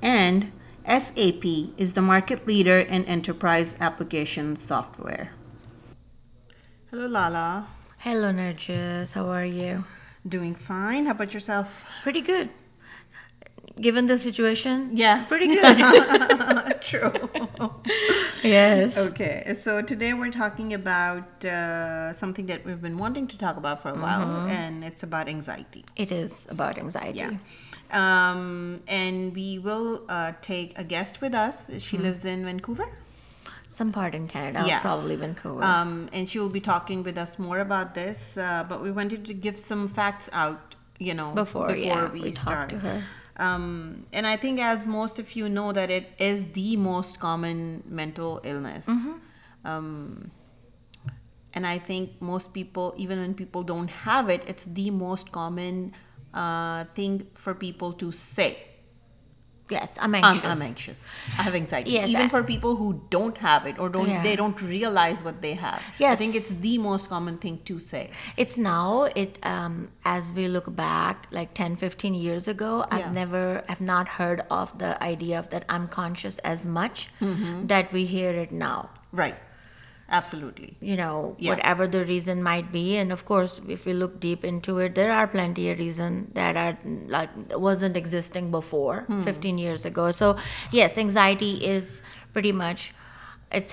And SAP is the market leader in enterprise application software. Hello, Lala. Hello, Nargis. How are you? Doing fine. How about yourself? Pretty good. Given the situation? Yeah. Pretty good. True. Yes. Okay. So today we're talking about something that we've been wanting to talk about for a while, and it's about anxiety. It is about anxiety. Yeah. And we will take a guest with us. She lives in Vancouver. Some part in Canada, yeah. Probably Vancouver. And she will be talking with us more about this. But we wanted to give some facts out, you know, before we start. Talk to her. And I think, as most of you know, that it is the most common mental illness. And I think most people, even when people don't have it, it's the most common thing for people to say. Yes, I'm anxious. I'm anxious. I have anxiety. Yes, even for people who don't have it or they don't realize what they have. Yes. I think it's the most common thing to say. It's now, as we look back, like 10, 15 years ago, I've not heard of the idea of that I'm conscious as much that we hear it now. Right. Absolutely. You know, whatever the reason might be. And of course, if we look deep into it, there are plenty of reasons that are like wasn't existing before 15 years ago. So yes, anxiety is pretty much, it's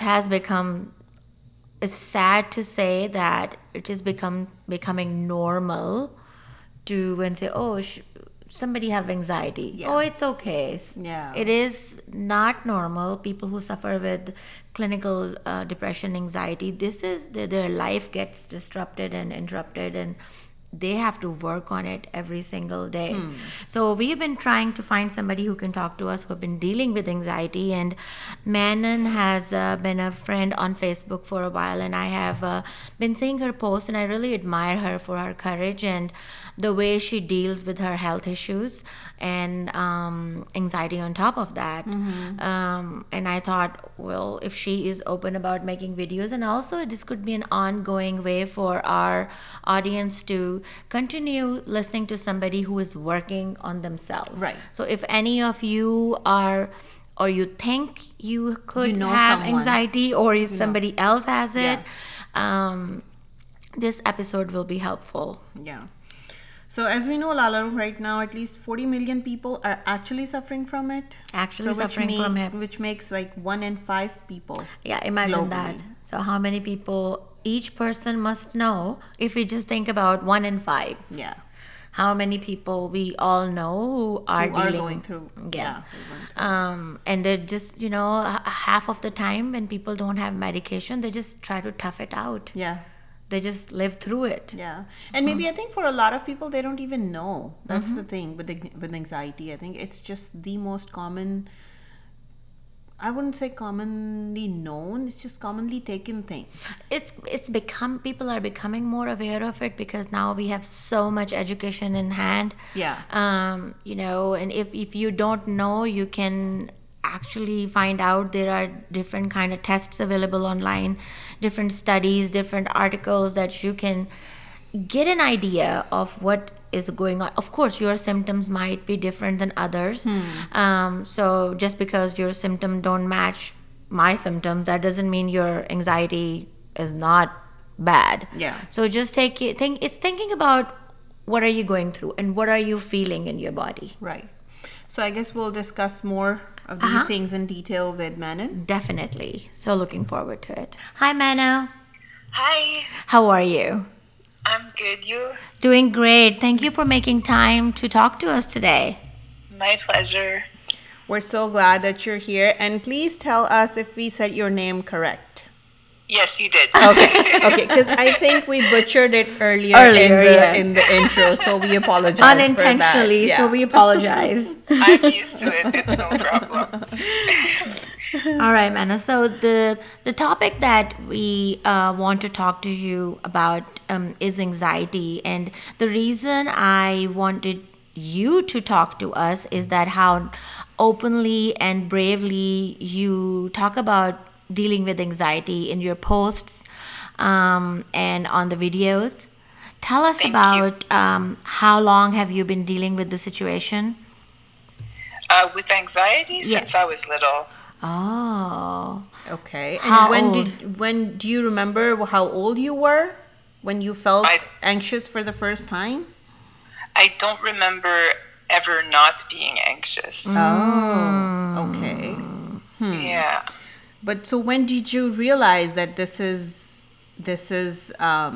sad to say that it is becoming normal to when say, oh, somebody have anxiety. Yeah. Oh, it's okay. Yeah. It is not normal. People who suffer with clinical depression, anxiety, their life gets disrupted and interrupted, and they have to work on it every single day. So we've been trying to find somebody who can talk to us who have been dealing with anxiety, and Manon has been a friend on Facebook for a while, and I have been seeing her posts, and I really admire her for her courage and the way she deals with her health issues and anxiety on top of that. And I thought, well, if she is open about making videos, and also this could be an ongoing way for our audience to continue listening to somebody who is working on themselves. Right. So if any of you are, or you think you could have someone, anxiety, or if somebody else has it, this episode will be helpful. Yeah. So as we know, Lala, right now, at least 40 million people are actually suffering from it. Which makes like 1 in 5 people. Yeah, imagine globally. That. So how many people each person must know, if we just think about 1 in 5. Yeah. How many people we all know who are going through. Yeah. And they're just, half of the time when people don't have medication, they just try to tough it out. Yeah. They just live through it. Yeah. And maybe I think for a lot of people, they don't even know. That's the thing with anxiety. I think it's just the most common, I wouldn't say commonly known, it's just commonly taken thing. People are becoming more aware of it because now we have so much education in hand. Yeah. And if you don't know, you can actually find out. There are different kind of tests available online, different studies, different articles that you can get an idea of what is going on. Of course, your symptoms might be different than others. So just because your symptom don't match my symptoms, that doesn't mean your anxiety is not bad. Yeah. So just thinking about what are you going through and what are you feeling in your body. Right. So I guess we'll discuss more of these things in detail with Manon. Definitely. So looking forward to it. Hi, Manon. Hi. How are you? I'm good. You? Doing great. Thank you for making time to talk to us today. My pleasure. We're so glad that you're here. And please tell us if we said your name correct. Yes, you did. Okay, because I think we butchered it earlier in the intro, so we apologize. Unintentionally, for that. Yeah. So we apologize. I'm used to it. It's no problem. All right, Manon. So the topic that we want to talk to you about is anxiety, and the reason I wanted you to talk to us is that how openly and bravely you talk about dealing with anxiety in your posts and on the videos. Tell us about how long have you been dealing with the situation? With anxiety since I was little. Oh. Okay. And when do you remember how old you were when you felt anxious for the first time? I don't remember ever not being anxious. Oh. Okay. Yeah. But so when did you realize that this is a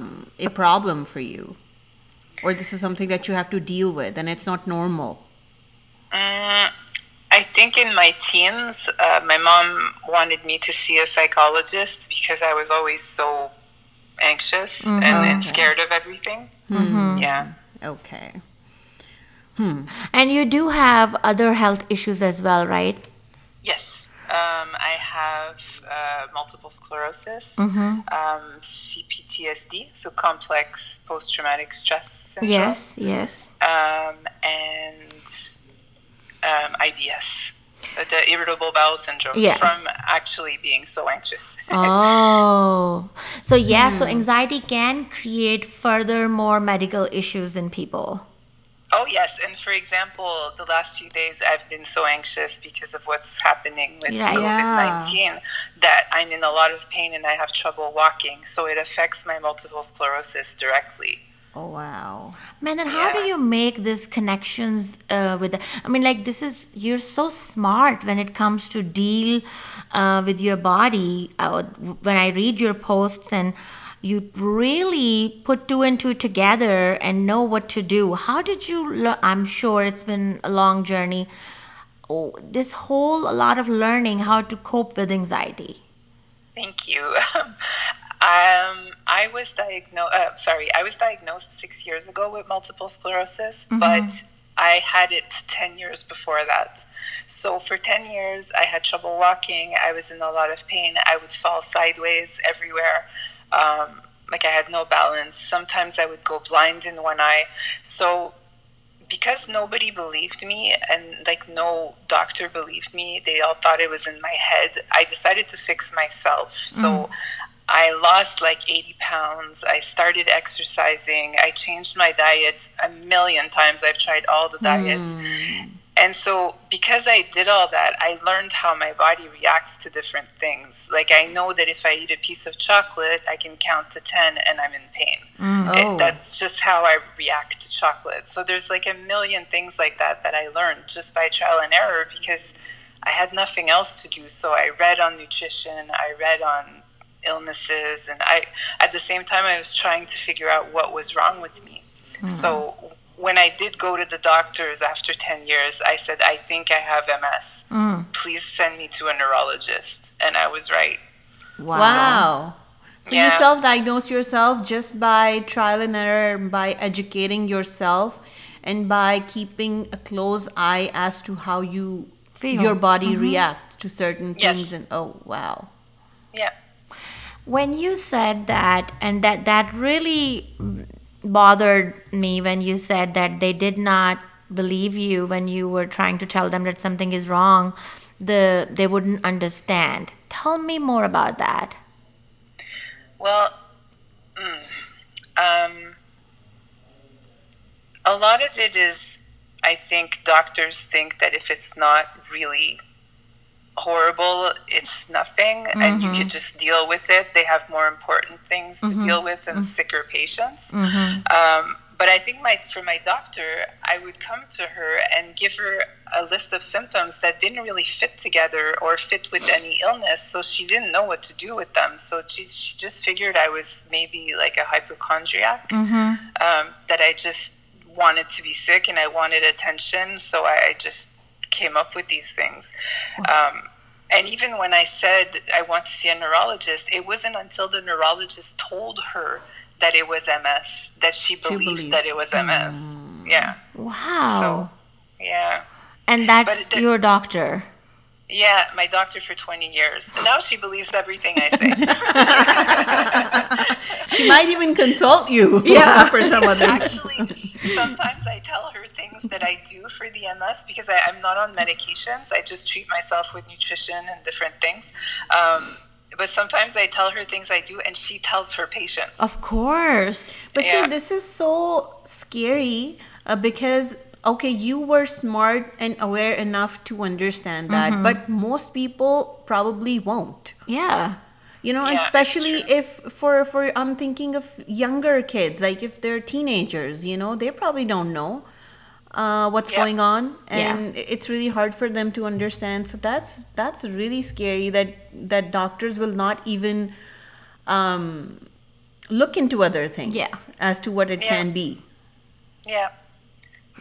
problem for you, or this is something that you have to deal with and it's not normal? I think in my teens, my mom wanted me to see a psychologist because I was always so anxious and scared of everything. Mm-hmm. Yeah. Okay. And you do have other health issues as well, right? Yes. I have multiple sclerosis, CPTSD, so complex post-traumatic stress syndrome. Yes. And IBS, the irritable bowel syndrome, from actually being so anxious. So anxiety can create further more medical issues in people. Oh, yes. And for example, the last few days I've been so anxious because of what's happening with COVID-19 that I'm in a lot of pain and I have trouble walking. So it affects my multiple sclerosis directly. Oh, wow. Manon, how do you make these connections with the, I mean, like you're so smart when it comes to deal with your body. When I read your posts and you really put two and two together and know what to do. How did you, I'm sure it's been a long journey, this whole lot of learning how to cope with anxiety? Thank you. I was diagnosed 6 years ago with multiple sclerosis, but I had it 10 years before that. So for 10 years, I had trouble walking. I was in a lot of pain. I would fall sideways everywhere. Like I had no balance. Sometimes I would go blind in one eye. So because nobody believed me and like no doctor believed me, they all thought it was in my head. I decided to fix myself. So I lost like 80 pounds. I started exercising. I changed my diet 1,000,000 times. I've tried all the diets. And so because I did all that, I learned how my body reacts to different things. Like I know that if I eat a piece of chocolate, I can count to 10 and I'm in pain. That's just how I react to chocolate. So there's like 1,000,000 things like that that I learned just by trial and error because I had nothing else to do. So I read on nutrition, I read on illnesses, and at the same time I was trying to figure out what was wrong with me. So when I did go to the doctors after 10 years, I said, I think I have MS. Please send me to a neurologist. And I was right. Wow. So you self-diagnosed yourself just by trial and error, by educating yourself, and by keeping a close eye as to how your body reacts to certain things. And yeah. When you said that, and that really bothered me when you said that they did not believe you when you were trying to tell them that something is wrong, they wouldn't understand. Tell me more about that. Well, a lot of it is, I think doctors think that if it's not really horrible, it's nothing, and you can just deal with it. They have more important things to deal with than sicker patients. But I think for my doctor, I would come to her and give her a list of symptoms that didn't really fit together or fit with any illness, so she didn't know what to do with them. So she just figured I was maybe like a hypochondriac, that I just wanted to be sick and I wanted attention, so I just came up with these things. And even when I said I want to see a neurologist, it wasn't until the neurologist told her that it was MS, that she believed that it was MS. Yeah. Wow. So, yeah. And that's your doctor? Yeah, my doctor for 20 years. Now she believes everything I say. She might even consult you for some of them. Actually, sometimes I tell her things that I do for the MS because I'm not on medications. I just treat myself with nutrition and different things. But sometimes I tell her things I do and she tells her patients. Of course. But see, this is so scary because... Okay, you were smart and aware enough to understand that, but most people probably won't. Yeah. You know, especially if for I'm thinking of younger kids, like if they're teenagers, you know, they probably don't know what's going on, and it's really hard for them to understand. So that's really scary that doctors will not even look into other things as to what it can be. Yeah.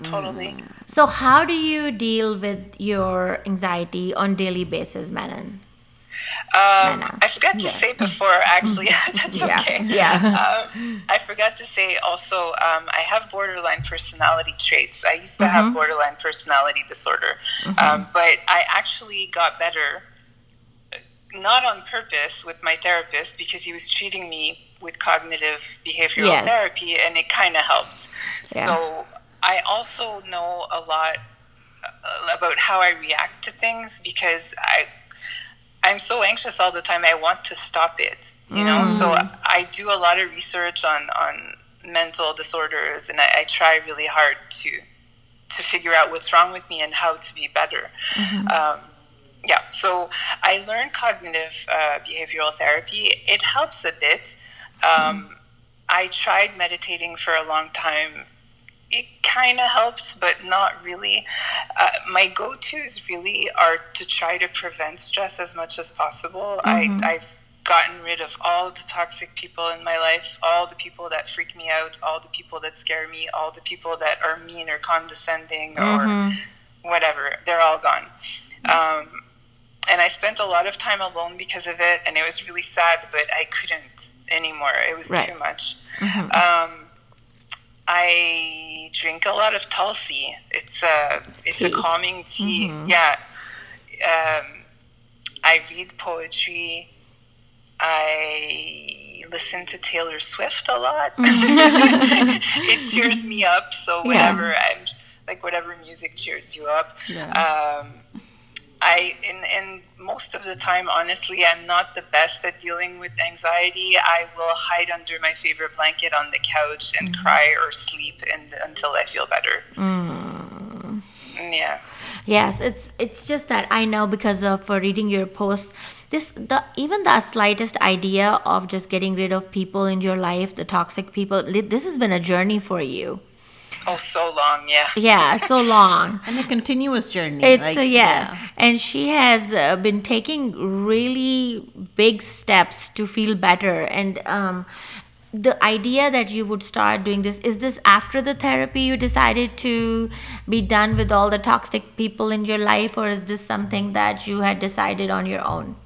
Totally. So how do you deal with your anxiety on daily basis, Manon? I forgot to say before, actually. That's okay. Yeah. I forgot to say also, I have borderline personality traits. I used to have borderline personality disorder, but I actually got better, not on purpose, with my therapist because he was treating me with cognitive behavioral therapy, and it kind of helped. Yeah. So I also know a lot about how I react to things because I'm so anxious all the time. I want to stop it, you know? So I do a lot of research on mental disorders, and I try really hard to figure out what's wrong with me and how to be better. So I learned cognitive behavioral therapy. It helps a bit. I tried meditating for a long time. It kind of helps, but not really. My go-tos really are to try to prevent stress as much as possible. I've gotten rid of all the toxic people in my life, all the people that freak me out, all the people that scare me, all the people that are mean or condescending or whatever. They're all gone. And I spent a lot of time alone because of it, and it was really sad, but I couldn't anymore. It was too much. I drink a lot of Tulsi. It's a calming tea. I read poetry. I listen to Taylor Swift a lot. It cheers me up. So whatever I'm like, whatever music cheers you up. Yeah. And most of the time, honestly, I'm not the best at dealing with anxiety. I will hide under my favorite blanket on the couch and cry or sleep until I feel better. Yeah. Yes, it's just that I know because of reading your posts, even the slightest idea of just getting rid of people in your life, the toxic people, this has been a journey for you. Oh, so long, so long. And a continuous journey. It's And she has been taking really big steps to feel better. And the idea that you would start doing this, is this after the therapy you decided to be done with all the toxic people in your life, or is this something that you had decided on your own?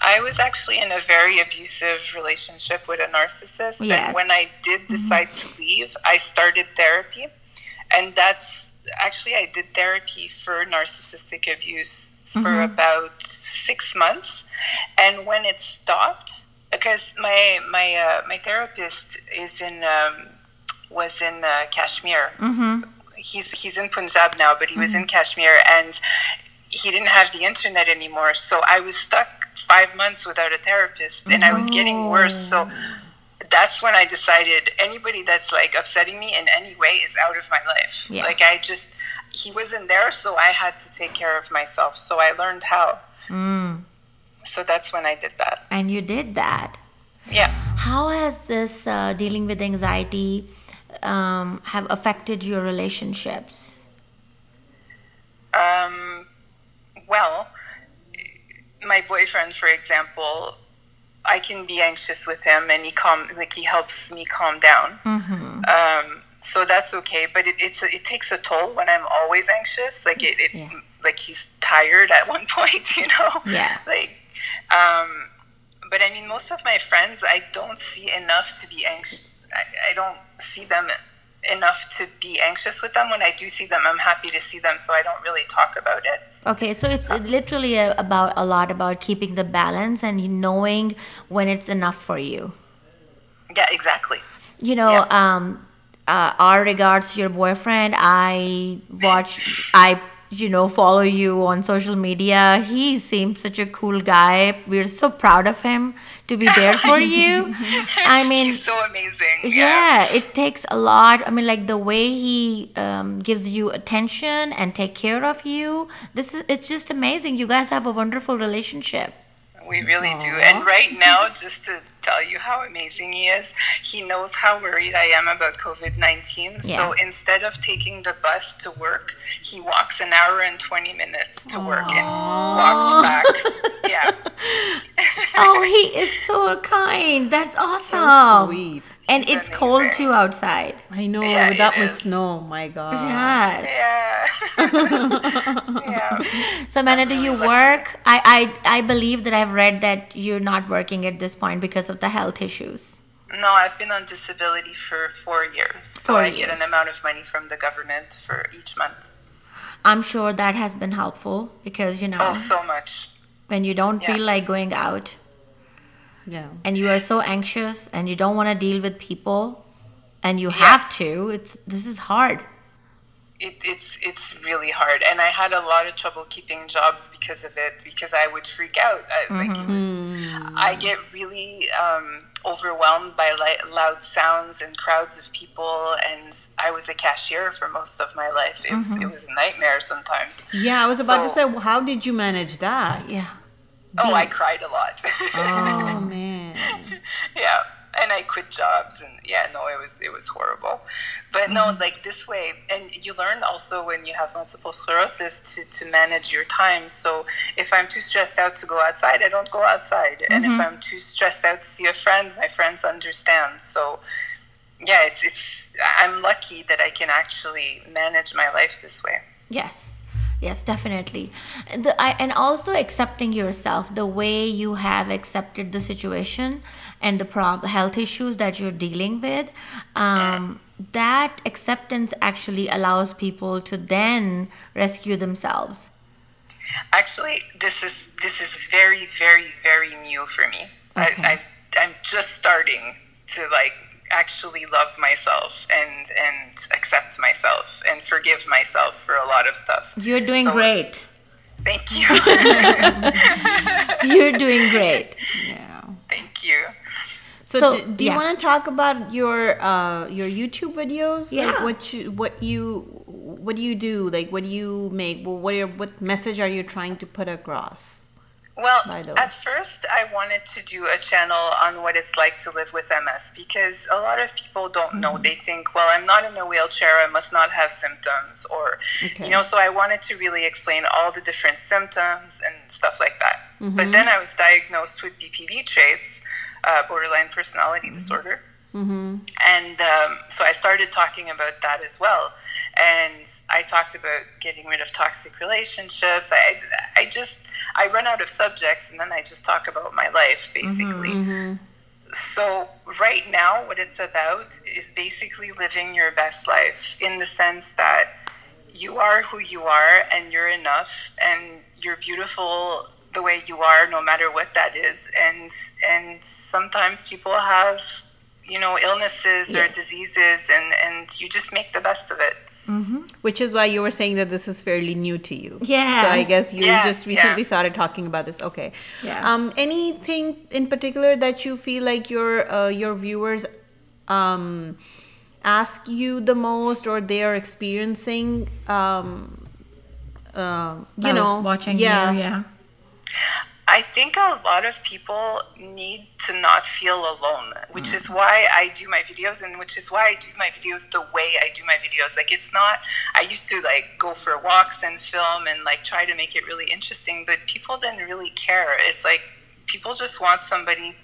I was actually in a very abusive relationship with a narcissist. And when I did decide to leave, I started therapy. And that's actually, I did therapy for narcissistic abuse for about 6 months. And when it stopped, because my therapist was in Kashmir. He's in Punjab now, but he was in Kashmir, and he didn't have the internet anymore. So I was stuck 5 months without a therapist, and I was getting worse. So that's when I decided anybody that's like upsetting me in any way is out of my life. Yeah. Like he wasn't there, so I had to take care of myself. So I learned how. So that's when I did that. And you did that. Yeah. How has this dealing with anxiety have affected your relationships? Well, my boyfriend, for example, I can be anxious with him, and he helps me calm down. So that's okay, but it takes a toll when I'm always anxious. Like he's tired at one point, you know? Yeah. But I mean, most of my friends, I don't see enough to be anxious. I don't see them enough to be anxious with them. When I do see them, I'm happy to see them, so I don't really talk about it. Okay, so it's literally about keeping the balance and knowing when it's enough for you. Yeah, exactly. You know, yeah. Our regards to your boyfriend, I you know, follow you on social media. He seems such a cool guy. We're so proud of him to be there for you. I mean, he's so amazing. Yeah, it takes a lot. I mean, like the way he gives you attention and take care of you. It's just amazing. You guys have a wonderful relationship. We really Aww. Do. And right now, just to tell you how amazing he is, he knows how worried I am about COVID-19. Yeah. So instead of taking the bus to work, he walks an hour and 20 minutes to Aww. Work and walks back. Yeah. Oh, he is so kind. That's awesome. So sweet. And it's amazing. Cold too outside. I know, yeah, with that much snow. My God. Yes. Yeah. Yeah. So, Manon, do you work? I believe that I've read that you're not working at this point because of the health issues. No, I've been on disability for 4 years. So I get an amount of money from the government for each month. I'm sure that has been helpful because, you know. Oh, so much. When you don't feel like going out. Yeah. And you are so anxious and you don't want to deal with people and you have to. This is hard. It's really hard. And I had a lot of trouble keeping jobs because of it, because I would freak out. I get really overwhelmed by loud sounds and crowds of people. And I was a cashier for most of my life. It was a nightmare sometimes. Yeah, I was about to say, how did you manage that? Yeah. Oh, I cried a lot. Oh, man. Yeah. And I quit jobs and it was horrible. But no, like this way, and you learn also when you have multiple sclerosis to manage your time. So if I'm too stressed out to go outside, I don't go outside. Mm-hmm. And if I'm too stressed out to see a friend, my friends understand. So yeah, it's I'm lucky that I can actually manage my life this way. Yes. Yes, definitely. And also accepting yourself the way you have accepted the situation and the health issues that you're dealing with. That acceptance actually allows people to then rescue themselves. Actually, this is very, very, very new for me. Okay. I'm just starting to actually love myself and accept myself and forgive myself for a lot of stuff. You're doing great. Thank you. You're doing great. Yeah. Thank you. So do you want to talk about your YouTube videos? Yeah. Like what do you do? Like, what do you make? What message are you trying to put across? Well, at first, I wanted to do a channel on what it's like to live with MS, because a lot of people don't know. They think, well, I'm not in a wheelchair, I must not have symptoms, or, you know, so I wanted to really explain all the different symptoms and stuff like that. Mm-hmm. But then I was diagnosed with BPD traits, borderline personality disorder. Mm-hmm. And so I started talking about that as well. And I talked about getting rid of toxic relationships. I run out of subjects and then I just talk about my life, basically. Mm-hmm. So right now, what it's about is basically living your best life, in the sense that you are who you are and you're enough and you're beautiful the way you are, no matter what that is. And sometimes people have, you know, illnesses or diseases, and you just make the best of it. Mm-hmm. Which is why you were saying that this is fairly new to you. Yeah. So I guess you just recently started talking about this. Okay. Yeah. Anything in particular that you feel like your viewers ask you the most, or they are experiencing? Watching you. Yeah. I think a lot of people need to not feel alone, which is why I do my videos, and which is why I do my videos the way I do my videos. Like, it's not, I used to go for walks and film and try to make it really interesting, but people didn't really care. It's people just want somebody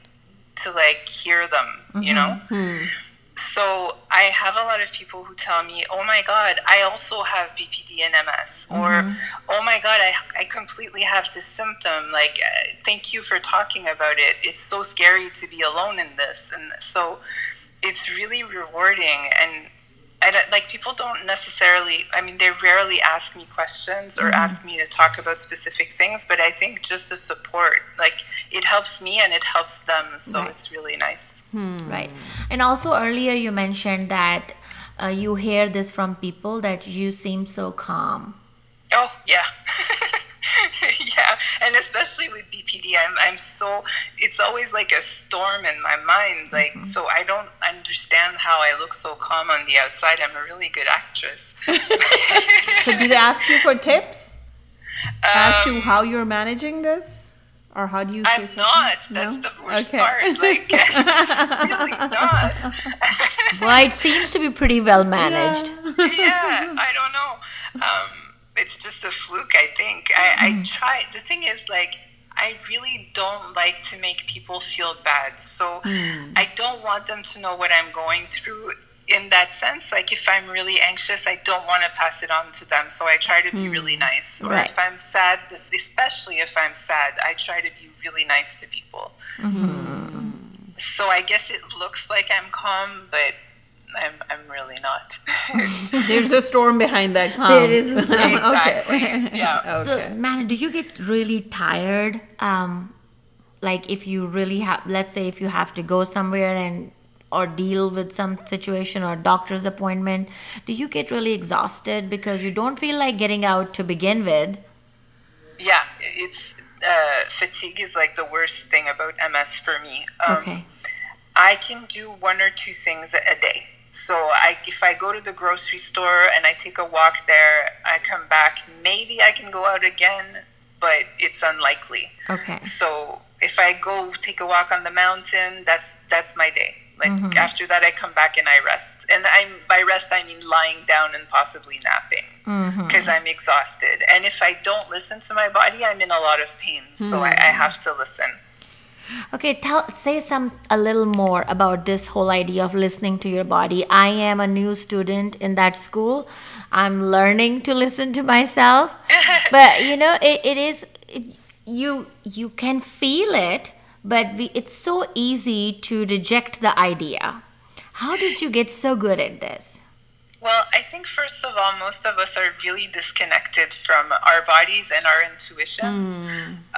to hear them, you know? Mm-hmm. So I have a lot of people who tell me, oh my God, I also have BPD and MS, mm-hmm. or, oh my God, I completely have this symptom. Like, thank you for talking about it. It's so scary to be alone in this. And so it's really rewarding. And I don't, like, people don't necessarily, I mean, they rarely ask me questions or mm-hmm. ask me to talk about specific things, but I think just the support, like, it helps me and it helps them. So right. it's really nice. Hmm. Right. And also earlier you mentioned that you hear this from people that you seem so calm. Oh, yeah. Yeah. And especially with BPD, I'm so, it's always like a storm in my mind. Like, mm-hmm. so I don't understand how I look so calm on the outside. I'm a really good actress. So did they ask you for tips as to how you're managing this? Or how do you I'm say not. That's no? the worst okay. part. Like, really not. Well, it seems to be pretty well managed. Yeah, I don't know. It's just a fluke, I think. I try. The thing is, like, I really don't like to make people feel bad. So I don't want them to know what I'm going through. In that sense, like, if I'm really anxious, I don't want to pass it on to them. So I try to be really nice. Or right. if I'm sad, especially if I'm sad, I try to be really nice to people. Mm-hmm. So I guess it looks like I'm calm, but I'm really not. There's a storm behind that calm. There is a storm. Exactly. Okay. Yeah. Okay. So, Manon, do you get really tired? Like, if you really have, let's say if you have to go somewhere and or deal with some situation or doctor's appointment, do you get really exhausted because you don't feel like getting out to begin with? Yeah, it's fatigue is like the worst thing about MS for me. Okay. I can do one or two things a day. So if I go to the grocery store and I take a walk there, I come back, maybe I can go out again, but it's unlikely. Okay. So if I go take a walk on the mountain, that's my day. Like, mm-hmm. after that, I come back and I rest. And by rest, I mean lying down and possibly napping because mm-hmm. I'm exhausted. And if I don't listen to my body, I'm in a lot of pain. Mm-hmm. So I have to listen. Okay, say a little more about this whole idea of listening to your body. I am a new student in that school. I'm learning to listen to myself. But, you know, it is you can feel it. But it's so easy to reject the idea. How did you get so good at this? Well, I think first of all, most of us are really disconnected from our bodies and our intuitions.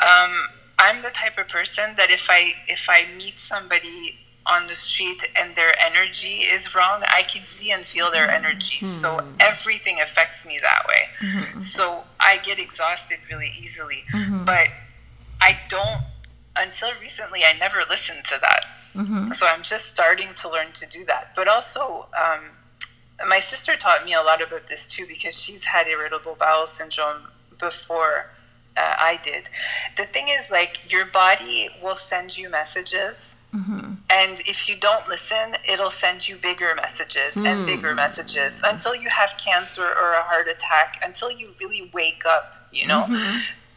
I'm the type of person that if I meet somebody on the street and their energy is wrong, I can see and feel their energy. So everything affects me that way. So I get exhausted really easily. But I don't. Until recently, I never listened to that. So I'm just starting to learn to do that. But also, my sister taught me a lot about this too, because she's had irritable bowel syndrome before I did. The thing is, like, your body will send you messages. And if you don't listen, it'll send you bigger messages and bigger messages until you have cancer or a heart attack, until you really wake up, you know?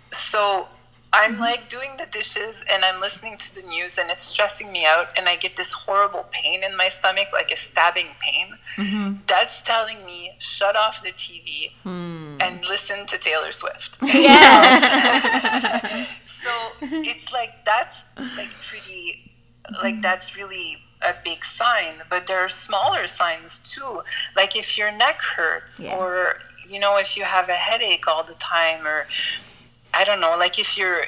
So I'm like doing the dishes and I'm listening to the news and it's stressing me out and I get this horrible pain in my stomach, like a stabbing pain. That's telling me, shut off the TV and listen to Taylor Swift. Yeah. So it's like, that's like pretty, like that's really a big sign, but there are smaller signs too. Like if your neck hurts or, you know, if you have a headache all the time or, I don't know, like if your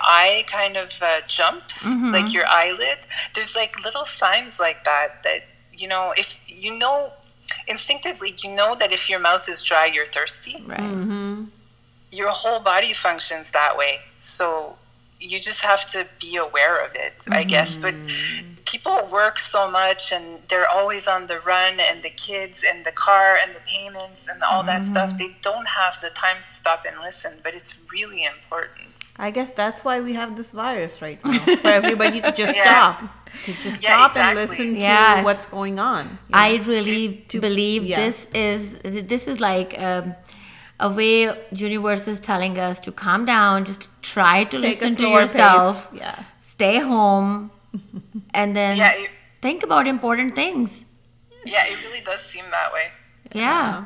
eye kind of jumps, like your eyelid, there's like little signs like that, you know, if you know, instinctively, you know that if your mouth is dry, you're thirsty. Right. Your whole body functions that way. So you just have to be aware of it, I guess. But people work so much and they're always on the run and the kids and the car and the payments and all that stuff. They don't have the time to stop and listen, but it's really important. I guess that's why we have this virus right now, for everybody to just stop. To just stop exactly. and listen to what's going on. You know? I really believe this is like a way universe is telling us to calm down, just try to listen to yourself, stay home. And then think about important things. Yeah, it really does seem that way. Yeah.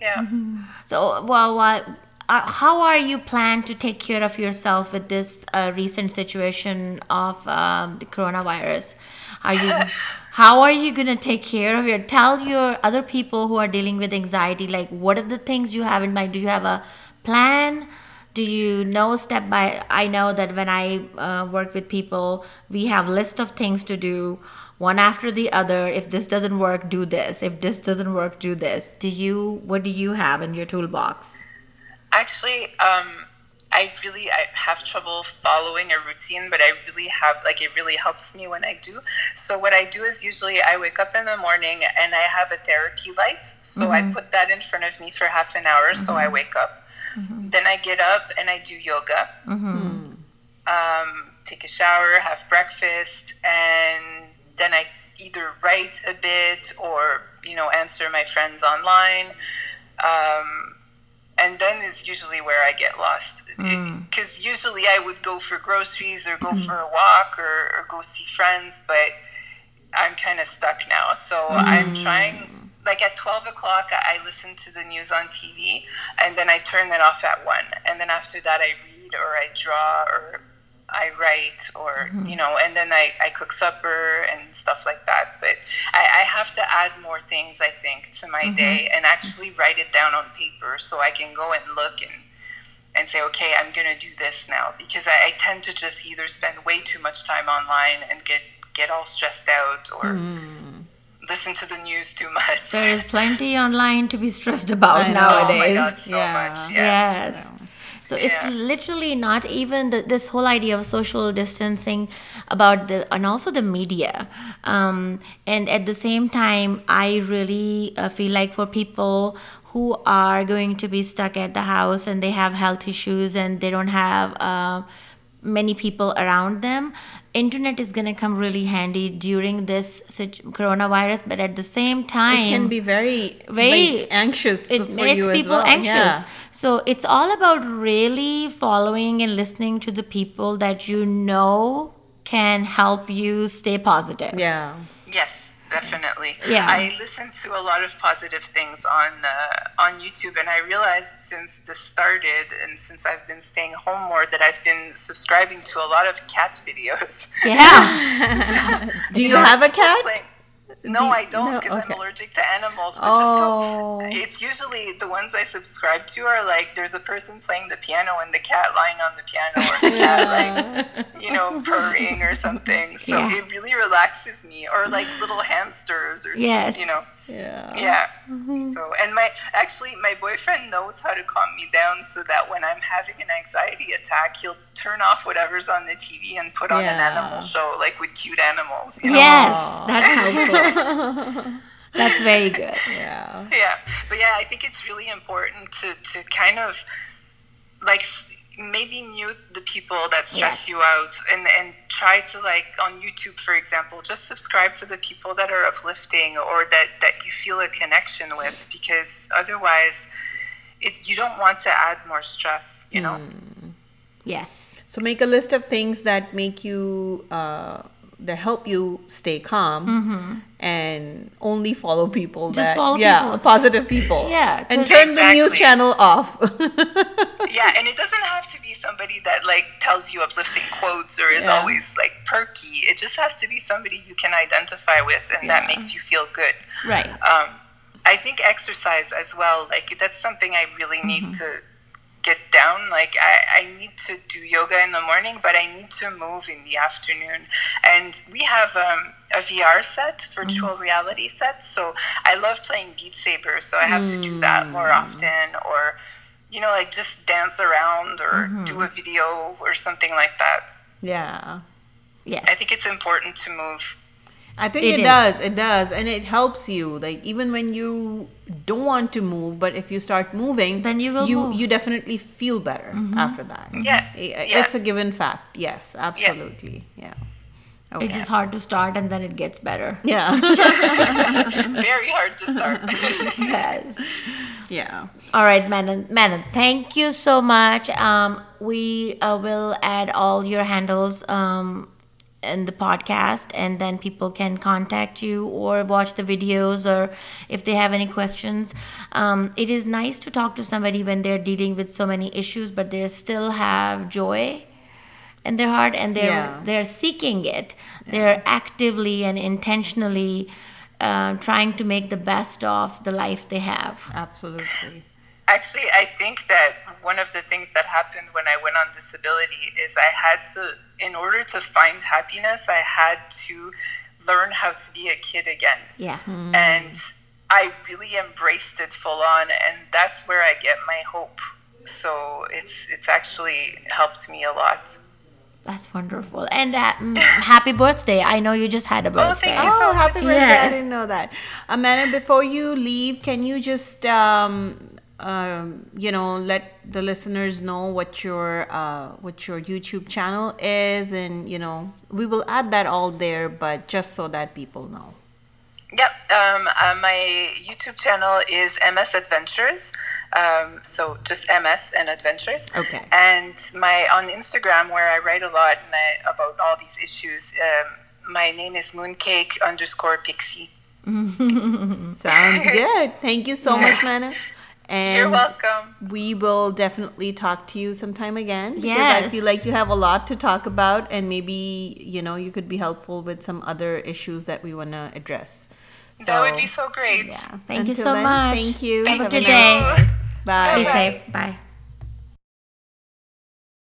Yeah. Mm-hmm. So, well, how are you planning to take care of yourself with this recent situation of the coronavirus? How are you going to take care of it? Tell your other people who are dealing with anxiety, like, what are the things you have in mind? Do you have a plan? Do you know step by... I know that when I work with people, we have a list of things to do, one after the other. If this doesn't work, do this. If this doesn't work, do this. What do you have in your toolbox? Actually, I have trouble following a routine, but it really helps me when I do. So what I do is usually I wake up in the morning and I have a therapy light. So mm-hmm. I put that in front of me for half an hour. Mm-hmm. So I wake up, mm-hmm. then I get up and I do yoga, mm-hmm. Take a shower, have breakfast, and then I either write a bit or, answer my friends online. And then is usually where I get lost. Because usually I would go for groceries or go mm-hmm. for a walk or go see friends, but I'm kind of stuck now. So I'm trying, at 12 o'clock, I listen to the news on TV, and then I turn that off at 1. And then after that, I read or I draw or I write or, mm-hmm. And then I cook supper and stuff like that. But I have to add more things, I think, to my mm-hmm. day and actually write it down on paper so I can go and look and say, okay, I'm going to do this now. Because I tend to just either spend way too much time online and get all stressed out or listen to the news too much. There is plenty online to be stressed about nowadays. Oh my God, so much. Yeah. Yes. So. So it's literally not even this whole idea of social distancing and also the media. And at the same time, I really feel like for people who are going to be stuck at the house and they have health issues and they don't have many people around them, internet is going to come really handy during this coronavirus, but at the same time... It can be very, very anxious for you as well. It makes people anxious. Yeah. So it's all about really following and listening to the people that you know can help you stay positive. Yeah. Yes, definitely. Yeah. I listen to a lot of positive things on YouTube, and I realized since this started and since I've been staying home more that I've been subscribing to a lot of cat videos. Yeah. Do you have a cat? No, I don't, because I'm allergic to animals. But it's usually the ones I subscribe to are like there's a person playing the piano and the cat lying on the piano or the cat purring or something. So it really relaxes me. Or like little hamsters or something. Yeah. Yeah. Mm-hmm. So, and my boyfriend knows how to calm me down so that when I'm having an anxiety attack, he'll turn off whatever's on the TV and put on an animal show, like with cute animals. Yes, that's helpful. That's very good. Yeah. Yeah. But yeah, I think it's really important to kind of maybe mute the people that stress you out and try to on YouTube, for example, just subscribe to the people that are uplifting or that you feel a connection with, because otherwise you don't want to add more stress, Yes. So make a list of things that make you, that help you stay calm and only follow people positive people. Yeah. And turn the news channel off. Yeah. And it doesn't have to be somebody that tells you uplifting quotes or is always perky. It just has to be somebody you can identify with and that makes you feel good. Right. I think exercise as well, that's something I really need to get down. I need to do yoga in the morning, but I need to move in the afternoon. And we have a VR set, virtual reality set. So I love playing Beat Saber, so I have to do that more often, or just dance around or do a video or something like that. Yeah. Yeah. I think it's important to move. I think it does. And it helps you. Even when you don't want to move, but if you start moving, then you definitely feel better after that. Yeah. It's a given fact. Yes, absolutely. Yeah. Okay. It's just hard to start and then it gets better. Yeah. Very hard to start. Yes. Yeah. All right, Manon, thank you so much. We will add all your handles in the podcast, and then people can contact you or watch the videos, or if they have any questions. It is nice to talk to somebody when they're dealing with so many issues, but they still have joy in their heart, and they're seeking it. Yeah. They're actively and intentionally trying to make the best of the life they have. Absolutely. Actually, I think that one of the things that happened when I went on disability is I had to, in order to find happiness, I had to learn how to be a kid again. Yeah. Mm-hmm. And I really embraced it full on, and that's where I get my hope. So it's actually helped me a lot. That's wonderful. And happy birthday. I know you just had a birthday. Oh, thank you so much. Happy birthday. Yes. I didn't know that. Amanda, before you leave, can you just, let the listeners know what your YouTube channel is? And, we will add that all there, but just so that people know. Yep. My YouTube channel is MS Adventures. So just MS and Adventures. Okay. And on Instagram, where I write a lot about all these issues, my name is mooncake_pixie. Sounds good. Thank you so much, Manon. And you're welcome. We will definitely talk to you sometime again. Because I feel like you have a lot to talk about, and maybe, you could be helpful with some other issues that we want to address. So, that would be so great. Yeah. Thank you so much. Thank you. Have a good day. Bye. Be safe. Bye.